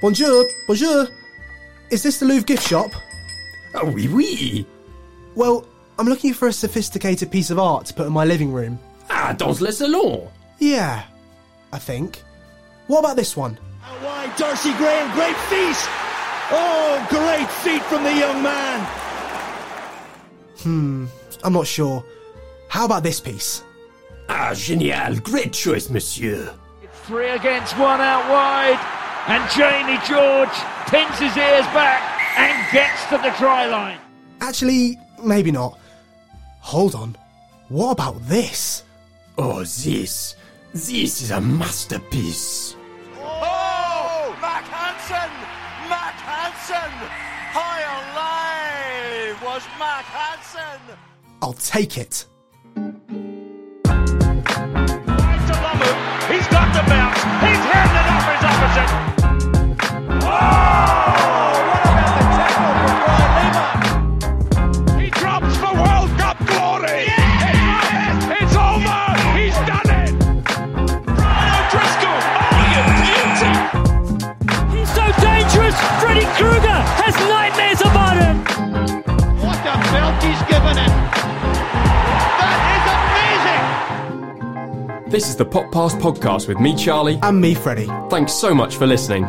Bonjour, bonjour. Is this the Louvre gift shop? Oh, oui, oui. Well, I'm looking for a sophisticated piece of art to put in my living room. Ah, dans le salon. Yeah, I think. What about this one? Out wide, Darcy Graham, great feast. Oh, great feat from the young man. I'm not sure. How about this piece? Ah, génial. Great choice, monsieur. 3 against 1 out wide. And Jamie George pins his ears back and gets to the try line. Actually, maybe not. Hold on. What about this? Oh, this is a masterpiece. Oh, Mack Hansen! Mack Hansen! High alive was Mack Hansen! I'll take it. He's got the bounce. He's handed off his opposite. Oh, what about the tackle from Brian Lima? He drops for World Cup glory. Yeah! It's over. He's done it. Brian O'Driscoll. Oh, you beauty. He's so dangerous. Freddy Krueger has nightmares about him. What a belt he's given him. This is the Pop Pass Podcast with me, Charlie. And me, Freddie. Thanks so much for listening.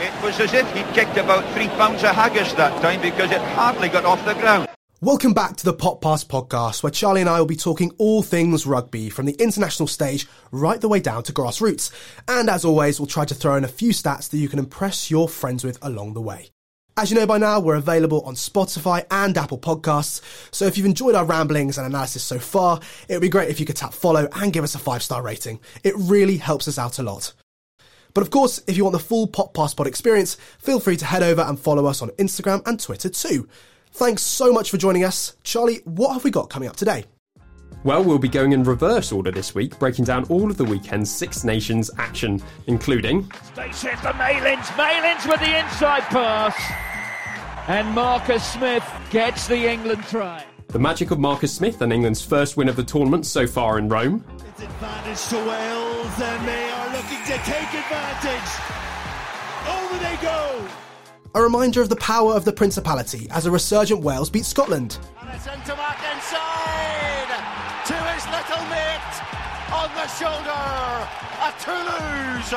It was as if he'd kicked about 3 pounds of haggis that time because it hardly got off the ground. Welcome back to the Pop Pass Podcast, where Charlie and I will be talking all things rugby, from the international stage right the way down to grassroots. And as always, we'll try to throw in a few stats that you can impress your friends with along the way. As you know by now, we're available on Spotify and Apple Podcasts, so if you've enjoyed our ramblings and analysis so far, it would be great if you could tap follow and give us a 5-star rating. It really helps us out a lot. But of course, if you want the full Pop Pass Pod experience, feel free to head over and follow us on Instagram and Twitter too. Thanks so much for joining us. Charlie, what have we got coming up today? Well, we'll be going in reverse order this week, breaking down all of the weekend's Six Nations action, including... Stay set for Malins. Malins with the inside pass. And Marcus Smith gets the England try. The magic of Marcus Smith and England's first win of the tournament so far in Rome. It's advantage to Wales and they are looking to take advantage. Over they go. A reminder of the power of the Principality as a resurgent Wales beat Scotland. And it's into Mack inside to his little mate on the shoulder. A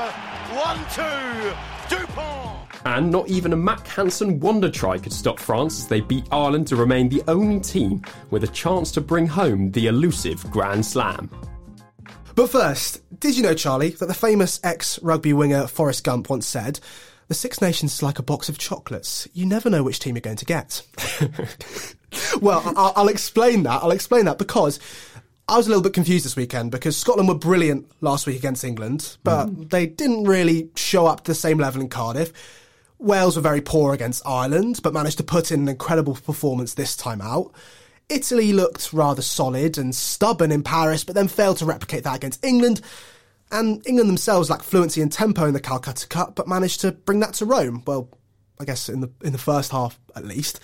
Toulouse 1-2 DuPont. And not even a Mack Hansen wonder try could stop France as they beat Ireland to remain the only team with a chance to bring home the elusive Grand Slam. But first, did you know, Charlie, that the famous ex-rugby winger Forrest Gump once said... The Six Nations is like a box of chocolates. You never know which team you're going to get. Well, I'll explain that. I'll explain that because I was a little bit confused this weekend because Scotland were brilliant last week against England, but they didn't really show up to the same level in Cardiff. Wales were very poor against Ireland, but managed to put in an incredible performance this time out. Italy looked rather solid and stubborn in Paris, but then failed to replicate that against England. And England themselves lacked fluency and tempo in the Calcutta Cup, but managed to bring that to Rome. Well, I guess in the first half, at least.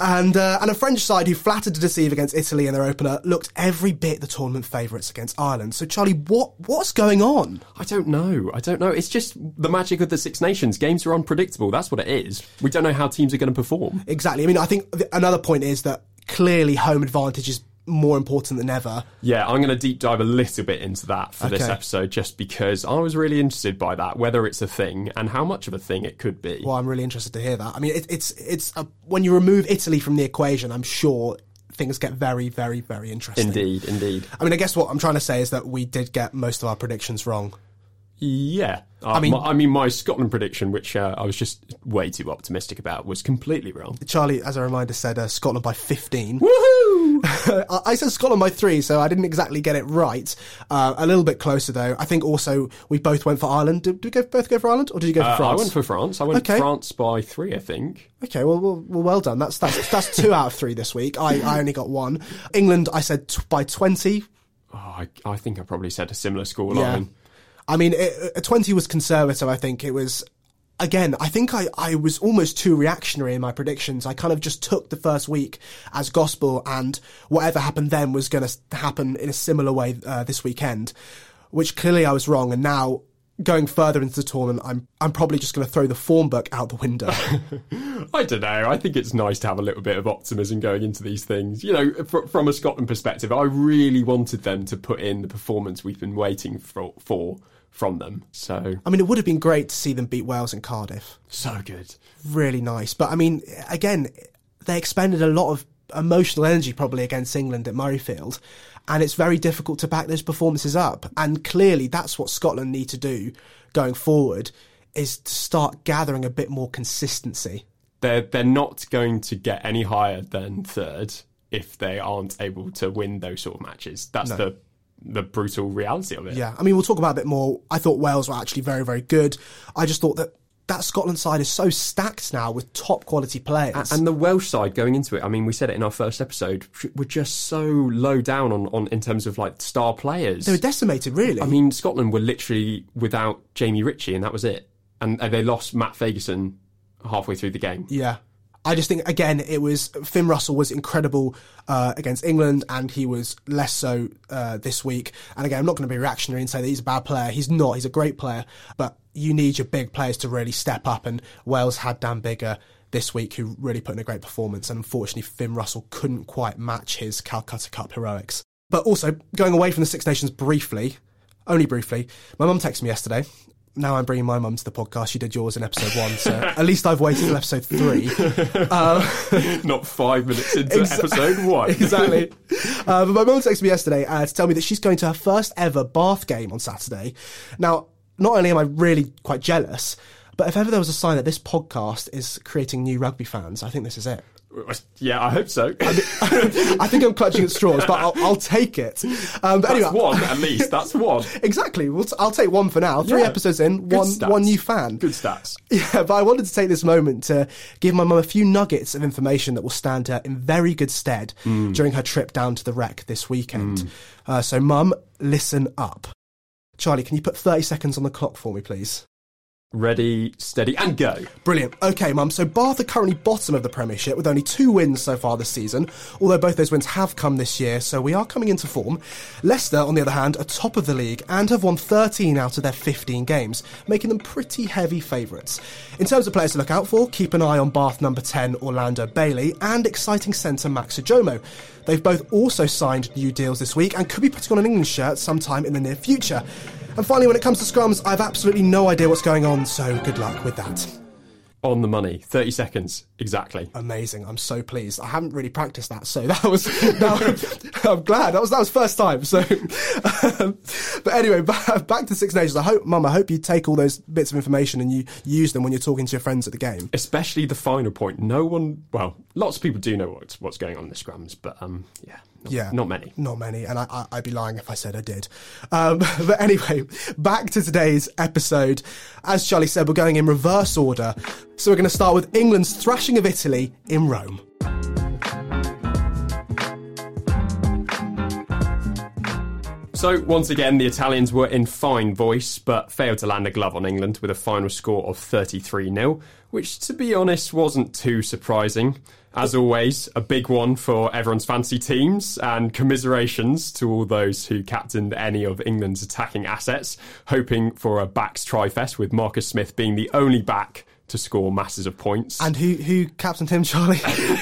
and a French side who flattered to deceive against Italy in their opener looked every bit the tournament favourites against Ireland. So, Charlie, what's going on? I don't know. It's just the magic of the Six Nations. Games are unpredictable. That's what it is. We don't know how teams are going to perform. Exactly. I mean, I think another point is that clearly home advantage is more important than ever. Yeah, I'm going to deep dive a little bit into that for this episode just because I was really interested by that, whether it's a thing and how much of a thing it could be. Well, I'm really interested to hear that. I mean, it's when you remove Italy from the equation, I'm sure things get very, very, very interesting. Indeed. I mean, I guess what I'm trying to say is that we did get most of our predictions wrong. Yeah. My Scotland prediction, which I was just way too optimistic about, was completely wrong. Charlie, as a reminder, said Scotland by 15. Woohoo! I said Scotland by 3, so I didn't exactly get it right. A little bit closer, though. I think also we both went for Ireland. Did we both go for Ireland, or did you go for France? I went for France. I went France by 3, I think. Okay, well done. That's 2 out of 3 this week. I only got 1. England, I said by 20. Oh, I think I probably said a similar scoreline. Yeah. I mean, 20 was conservative, I think. It was again, I think I was almost too reactionary in my predictions. I kind of just took the first week as gospel, and whatever happened then was going to happen in a similar way this weekend, which clearly I was wrong. And now, going further into the tournament, I'm probably just going to throw the form book out the window. I don't know. I think it's nice to have a little bit of optimism going into these things. You know, from a Scotland perspective, I really wanted them to put in the performance we've been waiting for from them. So, I mean, it would have been great to see them beat Wales in Cardiff. So good. Really nice. But, I mean, again, they expended a lot of emotional energy probably against England at Murrayfield, and it's very difficult to back those performances up. And clearly that's what Scotland need to do going forward, is to start gathering a bit more consistency. They're not going to get any higher than third if they aren't able to win those sort of matches. That's the brutal reality of it. Yeah, I mean, we'll talk about it a bit more. I thought Wales were actually very, very good. I just thought that Scotland side is so stacked now with top quality players. And the Welsh side going into it, I mean, we said it in our first episode, were just so low down on in terms of like star players. They were decimated, really. I mean, Scotland were literally without Jamie Ritchie, and that was it. And they lost Matt Fagerson halfway through the game. Yeah. I just think, again, it was Finn Russell was incredible against England, and he was less so this week. And again, I'm not going to be reactionary and say that he's a bad player. He's not. He's a great player. But you need your big players to really step up. And Wales had Dan Biggar this week, who really put in a great performance. And unfortunately, Finn Russell couldn't quite match his Calcutta Cup heroics. But also, going away from the Six Nations briefly, only briefly, my mum texted me yesterday. Now I'm bringing my mum to the podcast. She did yours in episode 1, so at least I've waited till episode 3. Not 5 minutes into episode 1. Exactly. But my mum texted me yesterday to tell me that she's going to her first ever Bath game on Saturday. Now, not only am I really quite jealous, but if ever there was a sign that this podcast is creating new rugby fans, I think this is it. Yeah, I hope so. I think I'm clutching at straws, but I'll take it. But anyway, that's one, at least. That's one. Exactly. I'll take one for now. 3 episodes in, one new fan. Good stats. Yeah, but I wanted to take this moment to give my mum a few nuggets of information that will stand her in very good stead during her trip down to the wreck this weekend. So, Mum, listen up. Charlie, can you put 30 seconds on the clock for me, please? Ready, steady, and go. Brilliant. Okay, Mum, so Bath are currently bottom of the Premiership with only 2 wins so far this season, although both those wins have come this year, so we are coming into form. Leicester, on the other hand, are top of the league and have won 13 out of their 15 games, making them pretty heavy favourites. In terms of players to look out for, keep an eye on Bath number 10, Orlando Bailey, and exciting centre Max Ojomo. They've both also signed new deals this week and could be putting on an England shirt sometime in the near future. And finally, when it comes to scrums, I've absolutely no idea what's going on, so good luck with that. On the money. 30 seconds. Exactly. Amazing. I'm so pleased. I haven't really practiced that, so that was... I'm glad. That was first time, so... but anyway, back to Six Nations. Mum, I hope you take all those bits of information and you use them when you're talking to your friends at the game. Especially the final point. No one... Well, lots of people do know what's going on in the scrums, but, yeah... Not many. And I'd be lying if I said I did. But anyway, back to today's episode. As Charlie said, we're going in reverse order. So we're going to start with England's thrashing of Italy in Rome. So, once again, the Italians were in fine voice, but failed to land a glove on England with a final score of 33-0, which, to be honest, wasn't too surprising. As always, a big one for everyone's fancy teams, and commiserations to all those who captained any of England's attacking assets, hoping for a backs tri-fest, with Marcus Smith being the only back to score masses of points. And who captained him, Charlie?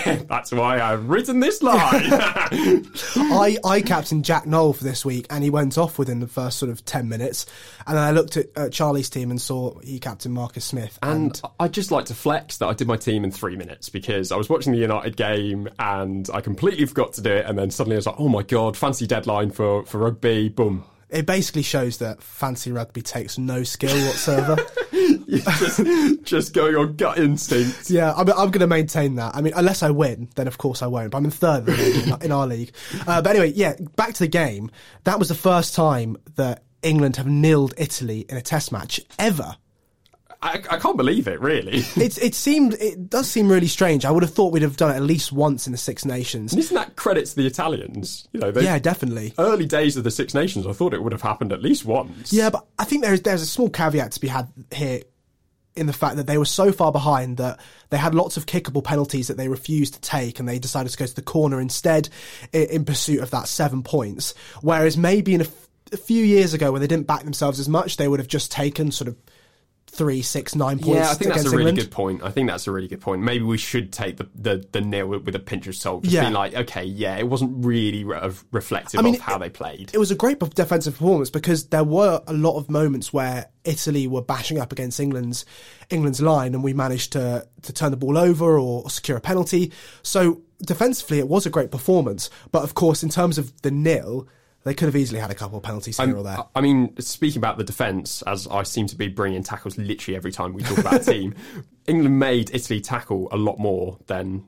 That's why I've written this line. I captained Jack Nowell for this week, and he went off within the first sort of 10 minutes. And then I looked at Charlie's team and saw he captained Marcus Smith. And I'd just like to flex that I did my team in 3 minutes, because I was watching the United game and I completely forgot to do it. And then suddenly I was like, oh my God, fancy deadline for rugby, boom. It basically shows that fancy rugby takes no skill whatsoever. just going on gut instinct. Yeah, I'm going to maintain that. I mean, unless I win, then of course I won't. But I'm in third in our league. But anyway, yeah, back to the game. That was the first time that England have nilled Italy in a test match ever. I can't believe it, really. It does seem really strange. I would have thought we'd have done it at least once in the Six Nations. And isn't that credit to the Italians? You know, yeah, definitely. Early days of the Six Nations, I thought it would have happened at least once. Yeah, but I think there's a small caveat to be had here. in the fact that they were so far behind that they had lots of kickable penalties that they refused to take, and they decided to go to the corner instead in pursuit of that 7 points. Whereas maybe in a few years ago, when they didn't back themselves as much, they would have just taken sort of 3, 6, 9 points. Yeah, I think that's a really good point. Maybe we should take the nil with a pinch of salt. Just being like, okay, yeah, it wasn't really reflective of how they played. It was a great defensive performance because there were a lot of moments where Italy were bashing up against England's line, and we managed to turn the ball over or secure a penalty. So defensively, it was a great performance. But of course, in terms of the nil, they could have easily had a couple of penalties here or there. I mean, speaking about the defence, as I seem to be bringing tackles literally every time we talk about a team, England made Italy tackle a lot more than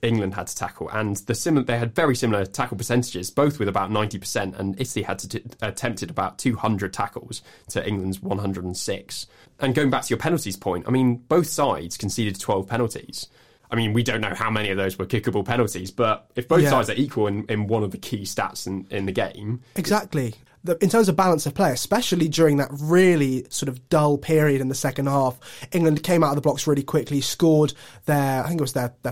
England had to tackle. And they had very similar tackle percentages, both with about 90%, and Italy had attempted about 200 tackles to England's 106. And going back to your penalties point, I mean, both sides conceded 12 penalties. I mean, we don't know how many of those were kickable penalties, but if both sides are equal in one of the key stats in the game... Exactly. In terms of balance of play, especially during that really sort of dull period in the second half, England came out of the blocks really quickly, scored their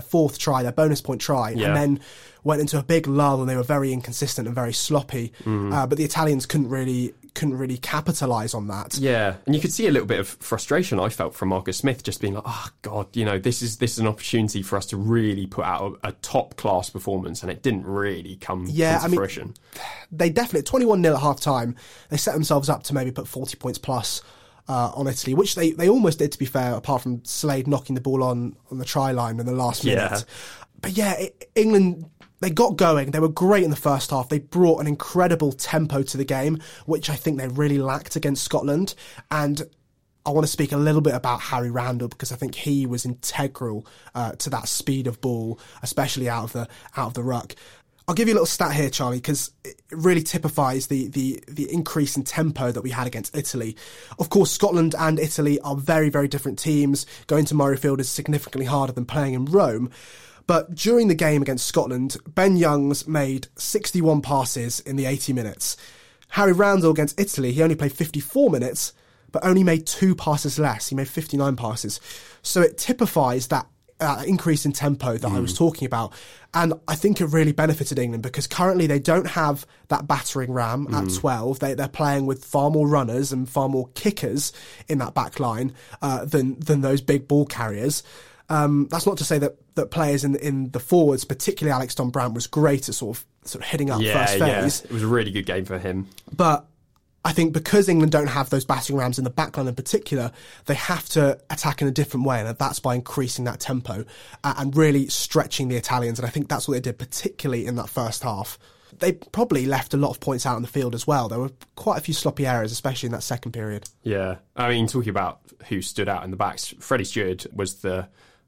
fourth try, their bonus point try, and then went into a big lull, and they were very inconsistent and very sloppy. Mm. But the Italians couldn't really capitalise on that. Yeah, and you could see a little bit of frustration I felt from Marcus Smith, just being like, oh God, you know, this is an opportunity for us to really put out a top-class performance, and it didn't really come to fruition. They definitely, 21-0 at half-time, they set themselves up to maybe put 40 points plus on Italy, which they almost did, to be fair, apart from Slade knocking the ball on the try line in the last minute. But England... They got going. They were great in the first half. They brought an incredible tempo to the game, which I think they really lacked against Scotland. And I want to speak a little bit about Harry Randall, because I think he was integral to that speed of ball, especially out of the ruck. I'll give you a little stat here, Charlie, because it really typifies the increase in tempo that we had against Italy. Of course, Scotland and Italy are very, very different teams. Going to Murrayfield is significantly harder than playing in Rome. But during the game against Scotland, Ben Youngs made 61 passes in the 80 minutes. Harry Randall against Italy, he only played 54 minutes, but only made 2 passes less. He made 59 passes. So it typifies that increase in tempo that I was talking about. And I think it really benefited England, because currently they don't have that battering ram at 12. They're playing with far more runners and far more kickers in that back line than those big ball carriers. That's not to say that players in the forwards, particularly Alex Don-Brandt, was great at sort of hitting up first phase. Yeah, it was a really good game for him. But I think because England don't have those batting rams in the backline in particular, they have to attack in a different way, and that's by increasing that tempo and really stretching the Italians. And I think that's what they did, particularly in that first half. They probably left a lot of points out on the field as well. There were quite a few sloppy errors, especially in that second period. Yeah, I mean, talking about who stood out in the backs, Freddie Stewart was the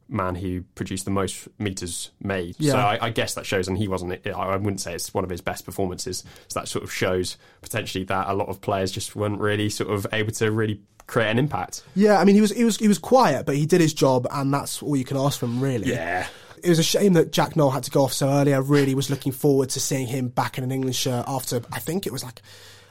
man who produced the most metres made. Yeah. So I guess that shows, and he wasn't, I wouldn't say it's one of his best performances, so that sort of shows potentially that a lot of players just weren't really sort of able to really create an impact. Yeah, I mean, he was quiet, but he did his job, and that's all you can ask from him, really. Yeah. It was a shame that Jack Nowell had to go off so early. I really was looking forward to seeing him back in an England shirt after, I think it was like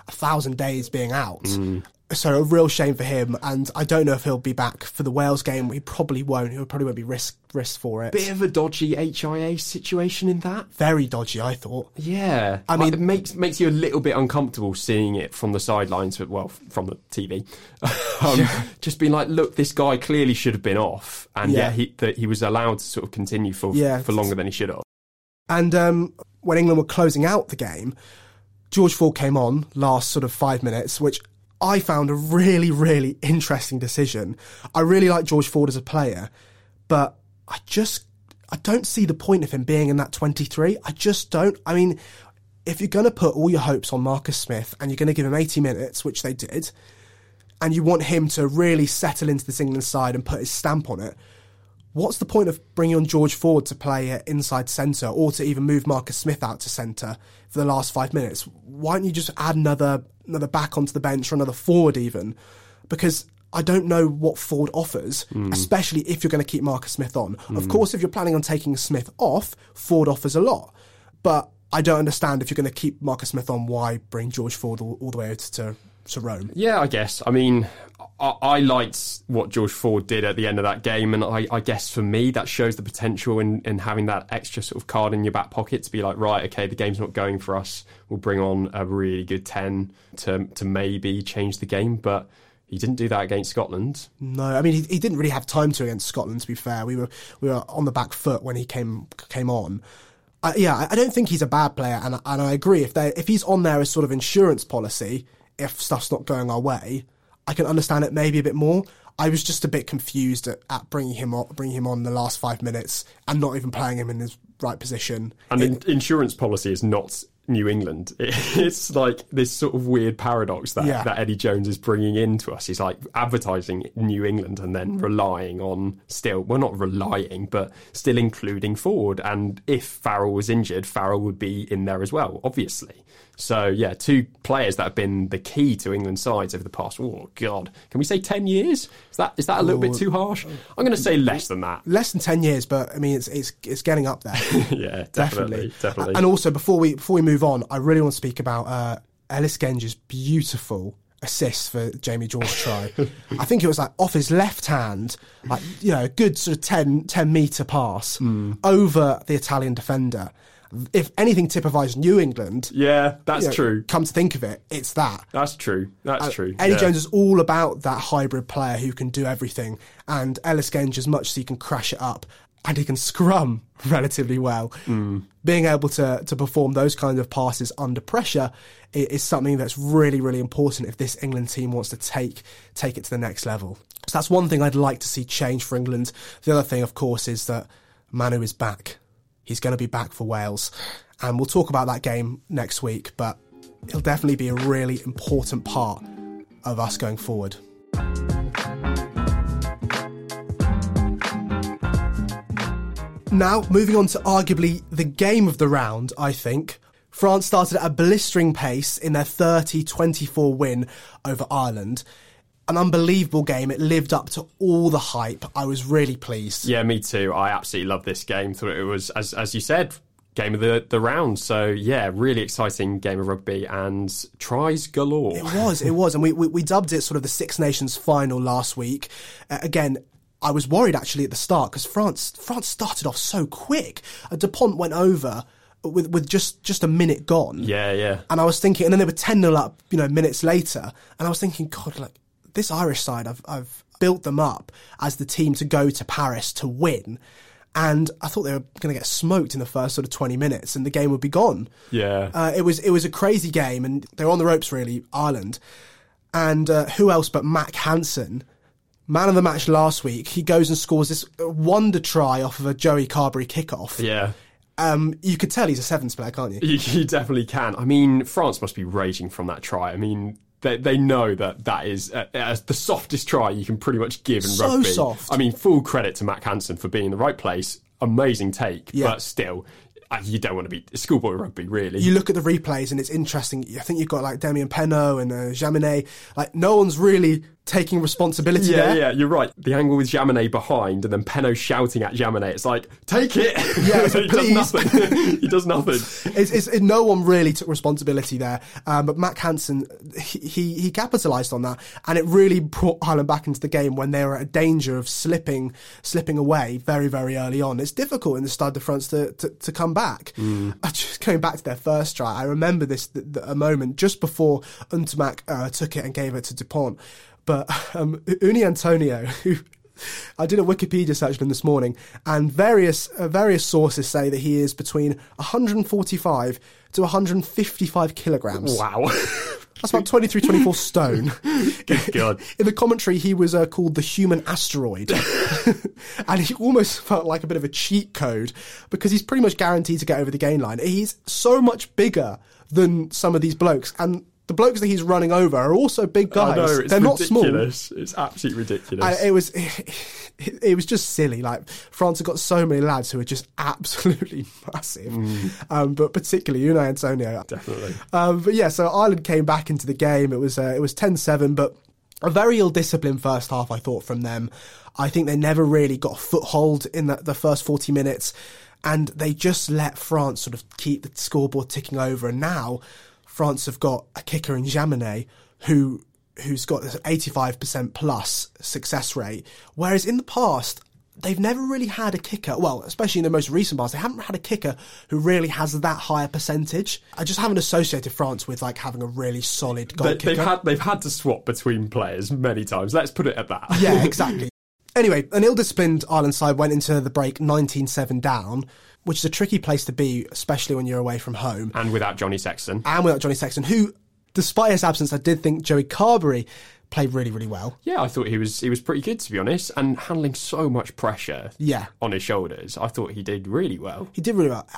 1,000 days being out. Mm. So a real shame for him, and I don't know if he'll be back for the Wales game. He probably won't. He probably won't be risked for it. Bit of a dodgy HIA situation in that. Very dodgy, I thought. Yeah, I mean, it makes you a little bit uncomfortable seeing it from the sidelines, but well, from the TV. Just being like, look, this guy clearly should have been off, and he was allowed to sort of continue for longer than he should have. And when England were closing out the game, George Ford came on last sort of 5 minutes, which I found a really, really interesting decision. I really like George Ford as a player, but I don't see the point of him being in that 23. I just don't. I mean, if you're going to put all your hopes on Marcus Smith and you're going to give him 80 minutes, which they did, and you want him to really settle into this England side and put his stamp on it, what's the point of bringing on George Ford to play at inside centre, or to even move Marcus Smith out to centre for the last 5 minutes? Why don't you just add another back onto the bench, or another forward even? Because I don't know what Ford offers, especially if you're going to keep Marcus Smith on. Of course, if you're planning on taking Smith off, Ford offers a lot. But I don't understand, if you're going to keep Marcus Smith on, why bring George Ford all the way out to to Rome. Yeah, I guess. I mean, I liked what George Ford did at the end of that game, and I guess for me that shows the potential in having that extra sort of card in your back pocket to be like, right, okay, the game's not going for us, we'll bring on a really good 10 to maybe change the game. But he didn't do that against Scotland. No, I mean, he didn't really have time to against Scotland, to be fair. We were on the back foot when he came on. I don't think he's a bad player, and I agree. If he's on there as sort of insurance policy, if stuff's not going our way, I can understand it maybe a bit more. I was just a bit confused at bringing him on the last 5 minutes and not even playing him in his right position. And insurance policy is not New England. It's like this sort of weird paradox that Eddie Jones is bringing into us. He's like advertising New England and then relying on still including Ford. And if Farrell was injured, Farrell would be in there as well, obviously. So yeah, two players that have been the key to England sides over the past, oh God, can we say 10 years? Is that a little bit too harsh? I'm going to say less than that. Less than 10 years, but I mean, it's getting up there. Yeah, definitely. And also, before we move on, I really want to speak about Ellis Genge's beautiful assist for Jamie George's try. I think it was like off his left hand, like, you know, a good sort of 10 metre pass over the Italian defender. If anything typifies New England... Yeah, that's true. Come to think of it, it's that. That's true. Eddie Jones is all about that hybrid player who can do everything, and Ellis Genge, as much as he can crash it up, and he can scrum relatively well. Being able to perform those kind of passes under pressure is something that's really, really important if this England team wants to take it to the next level. So that's one thing I'd like to see change for England. The other thing, of course, is that Manu is back. He's going to be back for Wales. And we'll talk about that game next week, but it'll definitely be a really important part of us going forward. Now, moving on to arguably the game of the round, I think. France started at a blistering pace in their 30-24 win over Ireland. An unbelievable game. It lived up to all the hype. I was really pleased. Yeah, me too. I absolutely loved this game. Thought it was, as you said, game of the round. So, yeah, really exciting game of rugby and tries galore. It was. And we dubbed it sort of the Six Nations final last week. Again, I was worried actually at the start because France started off so quick. DuPont went over with just a minute gone. Yeah. And I was thinking, and then they were 10-0 up, you know, minutes later. And I was thinking, God, like, this Irish side, I've built them up as the team to go to Paris to win. And I thought they were going to get smoked in the first sort of 20 minutes and the game would be gone. Yeah. It was a crazy game and they were on the ropes, really, Ireland. And who else but Mack Hansen, man of the match last week. He goes and scores this wonder try off of a Joey Carberry kickoff. Yeah. You could tell he's a sevens player, can't you? You definitely can. I mean, France must be raging from that try. I mean... They know that is the softest try you can pretty much give in rugby. So soft. I mean, full credit to Mack Hansen for being in the right place. Amazing take, but still, you don't want to be schoolboy rugby, really. You look at the replays and it's interesting. I think you've got like Damien Penaud and Jaminet. Like, no one's really taking responsibility there. Yeah, you're right. The angle with Jaminet behind and then Penaud shouting at Jaminet. It's like, take it! Yeah, so please. He does nothing. No one really took responsibility there. But Mack Hansen, he capitalised on that, and it really brought Ireland back into the game when they were at danger of slipping away very, very early on. It's difficult in the Stade de France to come back. Just going back to their first try, I remember this a moment just before Untermack took it and gave it to DuPont. But Uini Atonio, who I did a Wikipedia search on this morning, and various sources say that he is between 145 to 155 kilograms. Wow. That's about 23, 24 stone. Good God. In the commentary, he was called the human asteroid. And he almost felt like a bit of a cheat code because he's pretty much guaranteed to get over the gain line. He's so much bigger than some of these blokes, and the blokes that he's running over are also big guys. I know, they're ridiculous. Not small. It's absolutely ridiculous. It was just silly. Like, France have got so many lads who are just absolutely massive, but particularly Uini Atonio. Definitely. But yeah, so Ireland came back into the game. It was 10-7, but a very ill-disciplined first half, I thought, from them. I think they never really got a foothold in the first 40 minutes, and they just let France sort of keep the scoreboard ticking over, and now France have got a kicker in Jaminet who's got this 85% plus success rate, whereas in the past they've never really had a kicker, well, especially in the most recent past, they haven't had a kicker who really has that higher percentage. I just haven't associated France with like having a really solid goal kicker. They've had to swap between players many times, let's put it at that. Yeah, exactly. Anyway, an ill-disciplined Ireland side went into the break 19-7 down, which is a tricky place to be, especially when you're away from home. And without Johnny Sexton. Who, despite his absence, I did think Joey Carberry played really, really well. Yeah, I thought he was pretty good, to be honest, and handling so much pressure on his shoulders. I thought he did really well.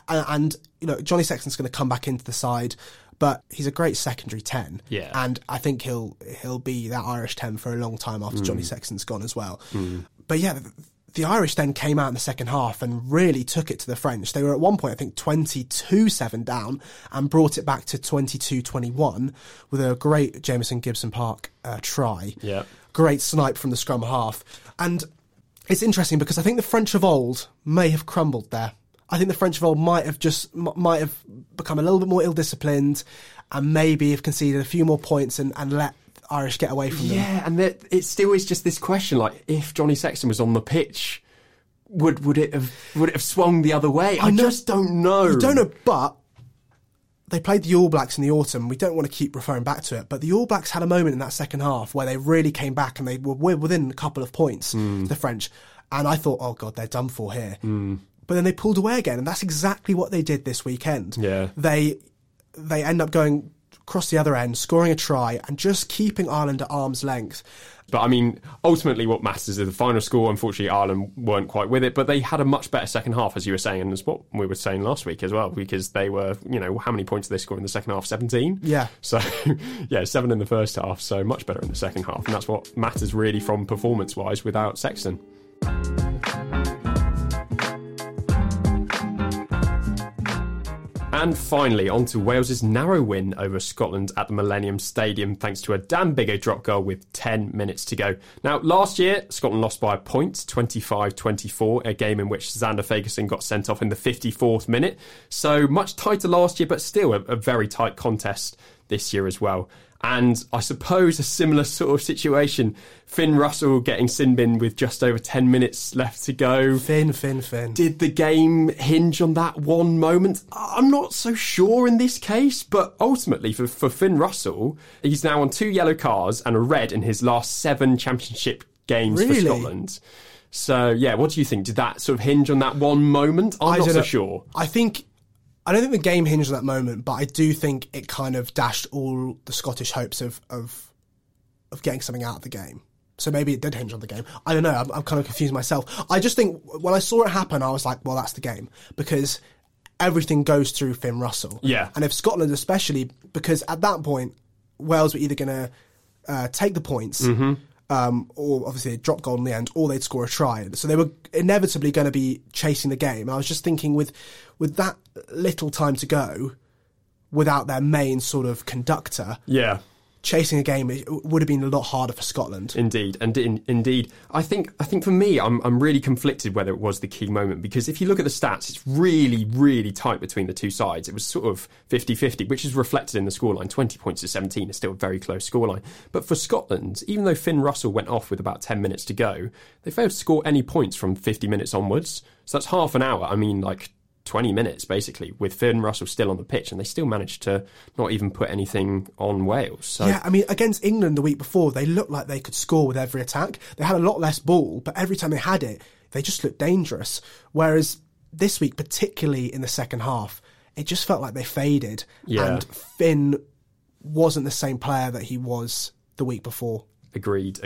And you know, Johnny Sexton's going to come back into the side, but he's a great secondary 10. Yeah. And I think he'll be that Irish 10 for a long time after Johnny Sexton's gone as well. Mm. But yeah, the Irish then came out in the second half and really took it to the French. They were at one point, I think, 22-7 down and brought it back to 22-21 with a great Jameson Gibson Park try. Yeah. Great snipe from the scrum half. And it's interesting because I think the French of old may have crumbled there. I think the French of old might have become a little bit more ill-disciplined and maybe have conceded a few more points and let Irish get away from them. Yeah, and it still is just this question, like, if Johnny Sexton was on the pitch, would it have swung the other way? I just don't know. You don't know, but they played the All Blacks in the autumn. We don't want to keep referring back to it, but the All Blacks had a moment in that second half where they really came back and they were within a couple of points, the French, and I thought, oh God, they're done for here. Mm. But then they pulled away again, and that's exactly what they did this weekend. Yeah. They end up going across the other end, scoring a try, and just keeping Ireland at arm's length. But, I mean, ultimately what matters is the final score. Unfortunately, Ireland weren't quite with it, but they had a much better second half, as you were saying, and as what we were saying last week as well, because they were, you know, how many points did they score in the second half? 17? Yeah. So, yeah, 7 in the first half, so much better in the second half, and that's what matters really from performance-wise without Sexton. And finally, on to Wales' narrow win over Scotland at the Millennium Stadium, thanks to a Dan Biggar drop goal with 10 minutes to go. Now, last year, Scotland lost by a point, 25-24, a game in which Xander Fagerson got sent off in the 54th minute. So much tighter last year, but still a very tight contest this year as well. And I suppose a similar sort of situation. Finn Russell getting sin bin with just over 10 minutes left to go. Finn. Did the game hinge on that one moment? I'm not so sure in this case, but ultimately for Finn Russell, he's now on 2 yellow cards and a red in his last 7 championship games for Scotland. So, yeah, what do you think? Did that sort of hinge on that one moment? I'm not so sure. I don't think the game hinged on that moment, but I do think it kind of dashed all the Scottish hopes of getting something out of the game. So maybe it did hinge on the game. I don't know. I'm kind of confused myself. I just think when I saw it happen, I was like, well, that's the game. Because everything goes through Finn Russell. Yeah. And if Scotland especially, because at that point, Wales were either going to take the points, or obviously a drop goal in the end, or they'd score a try. So they were inevitably going to be chasing the game. And I was just thinking with that little time to go, without their main sort of conductor, chasing a game, it would have been a lot harder for Scotland. Indeed, and indeed, I think for me, I'm really conflicted whether it was the key moment, because if you look at the stats, it's really, really tight between the two sides. It was sort of 50-50, which is reflected in the scoreline. 20 points to 17 is still a very close scoreline. But for Scotland, even though Finn Russell went off with about 10 minutes to go, they failed to score any points from 50 minutes onwards. So that's half an hour. I mean, like 20 minutes basically with Finn Russell still on the pitch, and they still managed to not even put anything on Wales. So yeah, I mean, against England the week before, they looked like they could score with every attack. They had a lot less ball, but every time they had it, they just looked dangerous. Whereas this week, particularly in the second half, it just felt like they faded, and Finn wasn't the same player that he was the week before. Agreed.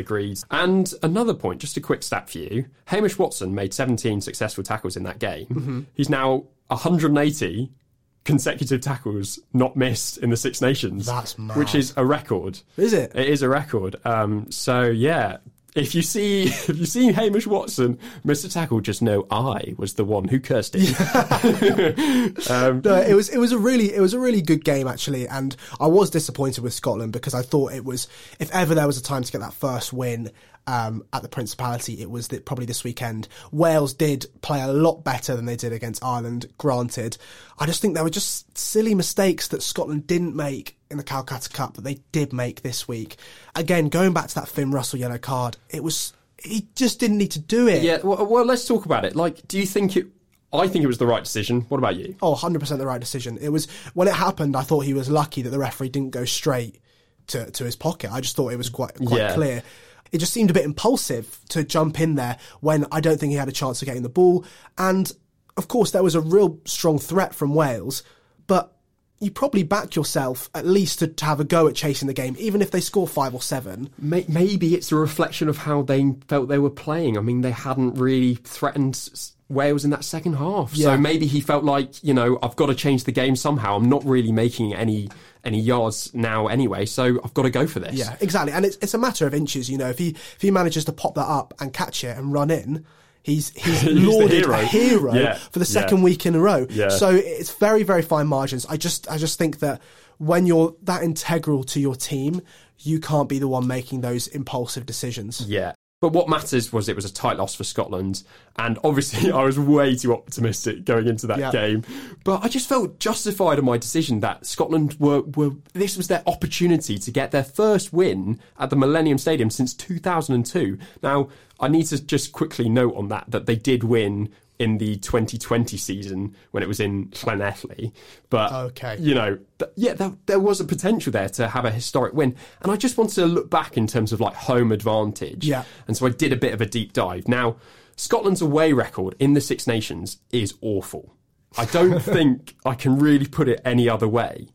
And another point, just a quick stat for you. Hamish Watson made 17 successful tackles in that game. Mm-hmm. He's now 180 consecutive tackles not missed in the Six Nations. That's mad. Which is a record. Is it? It is a record. So, yeah, if you see Hamish Watson miss a tackle, just know I was the one who cursed it. No, it was a really good game actually, and I was disappointed with Scotland because I thought it was, if ever there was a time to get that first win, at the Principality, it was that probably this weekend Wales did play a lot better than they did against Ireland, granted. I just think there were just silly mistakes that Scotland didn't make in the Calcutta Cup that they did make this week. Again, going back to that Finn Russell yellow card, it was... He just didn't need to do it. Yeah, well, let's talk about it. Like, do you think it... I think it was the right decision. What about you? Oh, 100% the right decision. It was... When it happened, I thought he was lucky that the referee didn't go straight to his pocket. I just thought it was quite clear. It just seemed a bit impulsive to jump in there when I don't think he had a chance of getting the ball. And, of course, there was a real strong threat from Wales, but you probably back yourself at least to have a go at chasing the game, even if they score 5 or 7. Maybe it's a reflection of how they felt they were playing. I mean, they hadn't really threatened Wales in that second half. Yeah. So maybe he felt like, you know, I've got to change the game somehow. I'm not really making any yards now anyway, so I've got to go for this. Yeah, exactly. And it's a matter of inches, you know. If he manages to pop that up and catch it and run in, he's lauded a hero for the second week in a row. Yeah. So it's very, very fine margins. I just think that when you're that integral to your team, you can't be the one making those impulsive decisions. Yeah. But what matters was it was a tight loss for Scotland, and obviously I was way too optimistic going into that game. But I just felt justified in my decision that Scotland were this was their opportunity to get their first win at the Millennium Stadium since 2002. Now, I need to just quickly note on that they did win in the 2020 season when it was in Llanelli. But, you know, there was a potential there to have a historic win. And I just wanted to look back in terms of, like, home advantage. Yeah. And so I did a bit of a deep dive. Now, Scotland's away record in the Six Nations is awful. I don't think I can really put it any other way.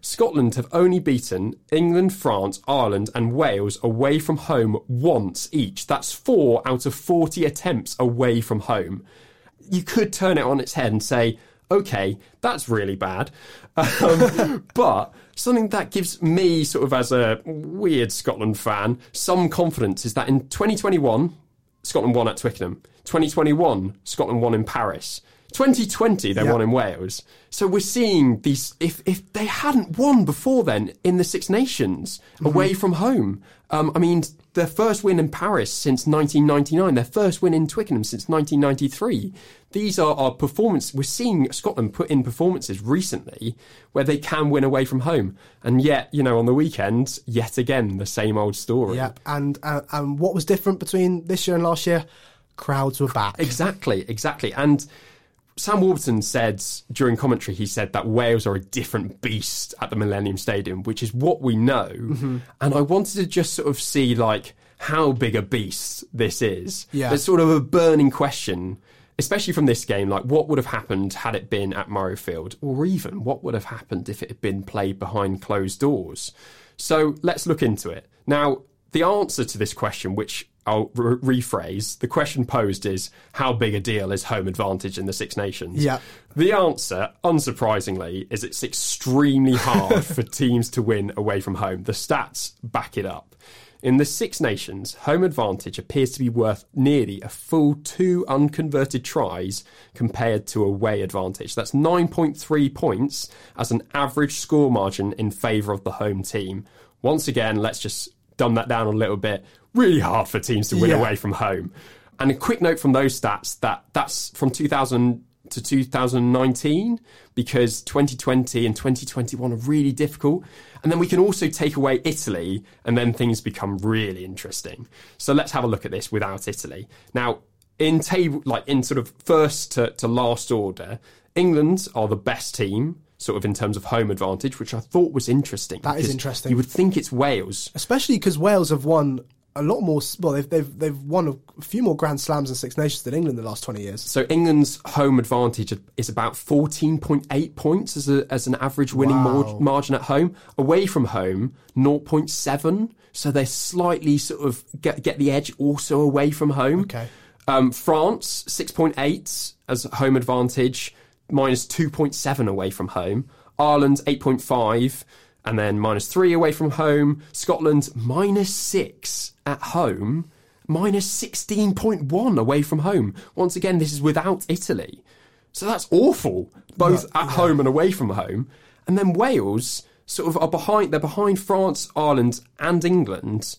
Scotland have only beaten England, France, Ireland and Wales away from home once each. That's 4 out of 40 attempts away from home. You could turn it on its head and say, okay, that's really bad. But something that gives me, sort of as a weird Scotland fan, some confidence is that in 2021, Scotland won at Twickenham. 2021, Scotland won in Paris. 2020, they won in Wales. So we're seeing these... If they hadn't won before then in the Six Nations, away from home... I mean, their first win in Paris since 1999, their first win in Twickenham since 1993. These are our performances. We're seeing Scotland put in performances recently where they can win away from home. And yet, you know, on the weekend, yet again, the same old story. Yep. And what was different between this year and last year? Crowds were back. Exactly. And Sam Warburton said during commentary, he said that Wales are a different beast at the Millennium Stadium, which is what we know. Mm-hmm. And I wanted to just sort of see, like, how big a beast this is. Yeah. There's sort of a burning question, especially from this game, like, what would have happened had it been at Murrayfield? Or even, what would have happened if it had been played behind closed doors? So let's look into it. Now, the answer to this question, which I'll rephrase, the question posed is, how big a deal is home advantage in the Six Nations? Yeah. The answer, unsurprisingly, is it's extremely hard for teams to win away from home. The stats back it up. In the Six Nations, home advantage appears to be worth nearly a full 2 unconverted tries compared to away advantage. That's 9.3 points as an average score margin in favour of the home team. Once again, let's just dumb that down a little bit. Really hard for teams to win away from home. And a quick note from those stats, that's from 2000 to 2019, because 2020 and 2021 are really difficult. And then we can also take away Italy, and then things become really interesting. So let's have a look at this without Italy. Now, in table, like in sort of first to last order, England are the best team, sort of in terms of home advantage, which I thought was interesting. That is interesting. You would think it's Wales. Especially because Wales have won a lot more... Well, they've won a few more Grand Slams and Six Nations than England in the last 20 years. So England's home advantage is about 14.8 points as an average winning margin at home. Away from home, 0.7. So they slightly sort of get the edge also away from home. Okay. France, 6.8 as home advantage, minus 2.7 away from home. Ireland, 8.5, and then minus 3 away from home. Scotland, minus 6 at home, minus 16.1 away from home. Once again, this is without Italy. So that's awful, both at home and away from home. And then Wales sort of are behind France, Ireland and England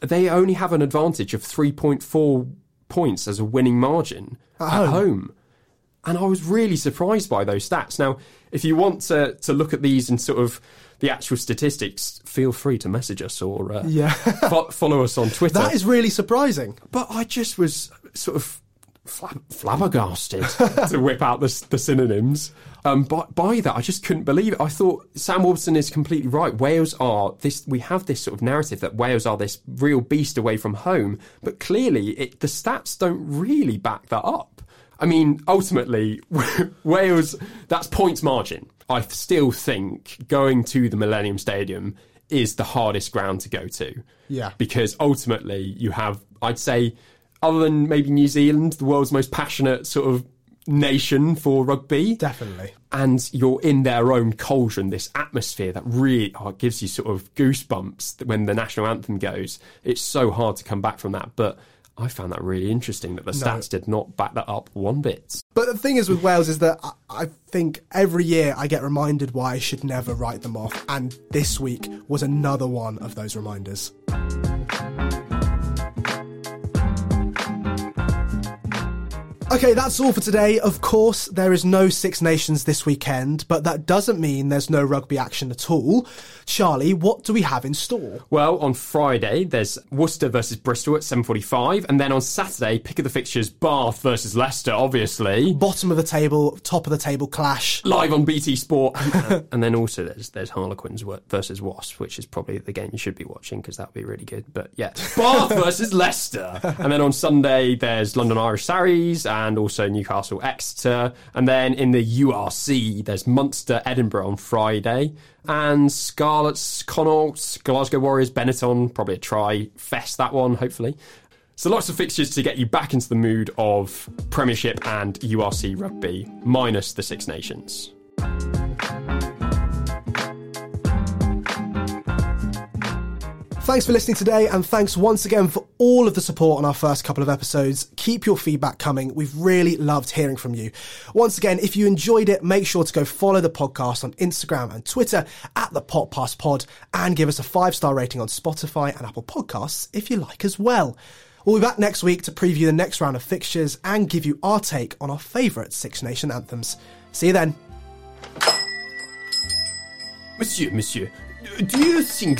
they only have an advantage of 3.4 points as a winning margin at home. And I was really surprised by those stats. Now, if you want to look at these and sort of the actual statistics, feel free to message us or follow us on Twitter. That is really surprising. But I just was sort of flabbergasted to whip out the synonyms. By that, I just couldn't believe it. I thought Sam Wilson is completely right. Wales are this. We have this sort of narrative that Wales are this real beast away from home, but clearly the stats don't really back that up. I mean, ultimately, Wales, that's points margin. I still think going to the Millennium Stadium is the hardest ground to go to. Yeah. Because ultimately you have, I'd say, other than maybe New Zealand, the world's most passionate sort of nation for rugby. Definitely. And you're in their own cauldron, this atmosphere that really gives you sort of goosebumps when the national anthem goes. It's so hard to come back from that, but I found that really interesting that the stats did not back that up one bit. But the thing is with Wales is that I think every year I get reminded why I should never write them off, and this week was another one of those reminders. Okay, that's all for today. Of course, there is no Six Nations this weekend, but that doesn't mean there's no rugby action at all. Charlie, what do we have in store? Well, on Friday, there's Worcester versus Bristol at 7:45, and then on Saturday, pick of the fixtures, Bath versus Leicester, obviously. Bottom of the table, top of the table clash. Live on BT Sport. And then also there's Harlequins versus Wasps, which is probably the game you should be watching, because that would be really good. But yeah, Bath versus Leicester. And then on Sunday, there's London Irish Sarries and also Newcastle Exeter. And then in the URC, there's Munster Edinburgh on Friday. And Scarlets, Connaught, Glasgow Warriors, Benetton, probably a try fest that one, hopefully. So lots of fixtures to get you back into the mood of Premiership and URC rugby, minus the Six Nations. Thanks for listening today, and thanks once again for all of the support on our first couple of episodes. Keep your feedback coming. We've really loved hearing from you. Once again, if you enjoyed it, make sure to go follow the podcast on Instagram and Twitter at the Pop Pass Pod, and give us a 5-star rating on Spotify and Apple Podcasts if you like as well. We'll be back next week to preview the next round of fixtures and give you our take on our favourite Six Nation anthems. See you then. Monsieur. Do you think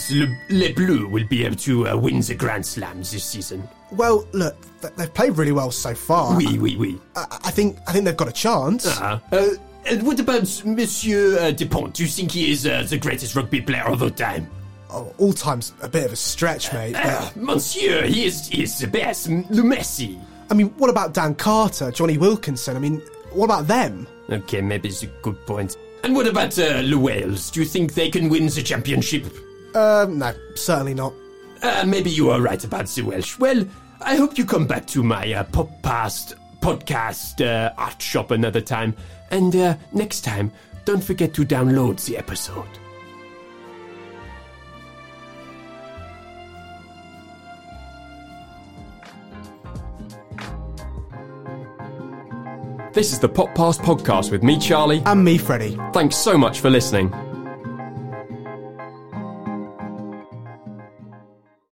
Les Bleus will be able to win the Grand Slam this season? Well, look, they've played really well so far. Oui. I think they've got a chance. And what about Monsieur DuPont? Do you think he is the greatest rugby player of all time? Oh, all time's a bit of a stretch, mate. Monsieur, he is the best. Le Messi. I mean, what about Dan Carter, Johnny Wilkinson? I mean, what about them? Okay, maybe it's a good point. And what about the Wales? Do you think they can win the championship? No, certainly not. Maybe you are right about the Welsh. Well, I hope you come back to my Pop Pass Podcast art shop another time. And next time, don't forget to download the episode. This is the Pop Pass Podcast with me, Charlie. And me, Freddie. Thanks so much for listening.